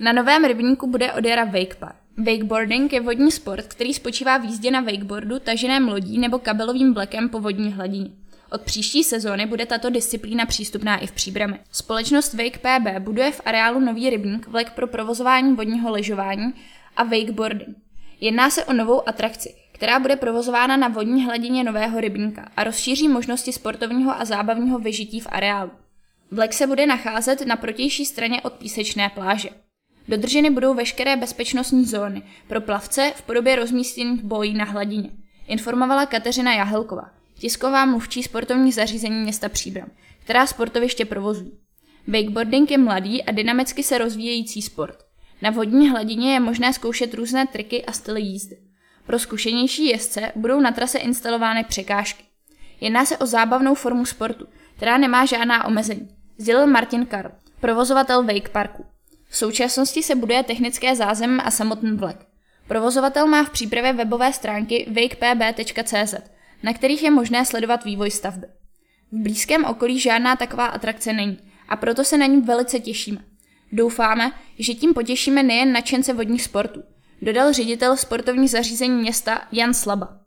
Na novém rybníku bude od jara Wake Park. Wakeboarding je vodní sport, který spočívá v jízdě na wakeboardu, taženém lodí nebo kabelovým vlekem po vodní hladině. Od příští sezóny bude tato disciplína přístupná i v Příbrami. Společnost WakePB buduje v areálu nový rybník, vlek pro provozování vodního lyžování a wakeboarding. Jedná se o novou atrakci, která bude provozována na vodní hladině nového rybníka a rozšíří možnosti sportovního a zábavního vyžití v areálu. Vlek se bude nacházet na protější straně od písečné pláže. Dodrženy budou veškeré bezpečnostní zóny pro plavce v podobě rozmístěných bojí na hladině, informovala Kateřina Jahelková, tisková mluvčí sportovních zařízení města Příbram, která sportoviště provozují. Wakeboarding je mladý a dynamicky se rozvíjející sport. Na vodní hladině je možné zkoušet různé triky a styly jízdy. Pro zkušenější jezdce budou na trase instalovány překážky. Jedná se o zábavnou formu sportu, která nemá žádná omezení, sdělil Martin Karl, provozovatel Wake Parku. V současnosti se buduje technické zázemí a samotný vlek. Provozovatel má v přípravě webové stránky wakepb.cz, na kterých je možné sledovat vývoj stavby. V blízkém okolí žádná taková atrakce není a proto se na ní velice těšíme. Doufáme, že tím potěšíme nejen nadšence vodních sportů, dodal ředitel sportovních zařízení města Jan Slaba.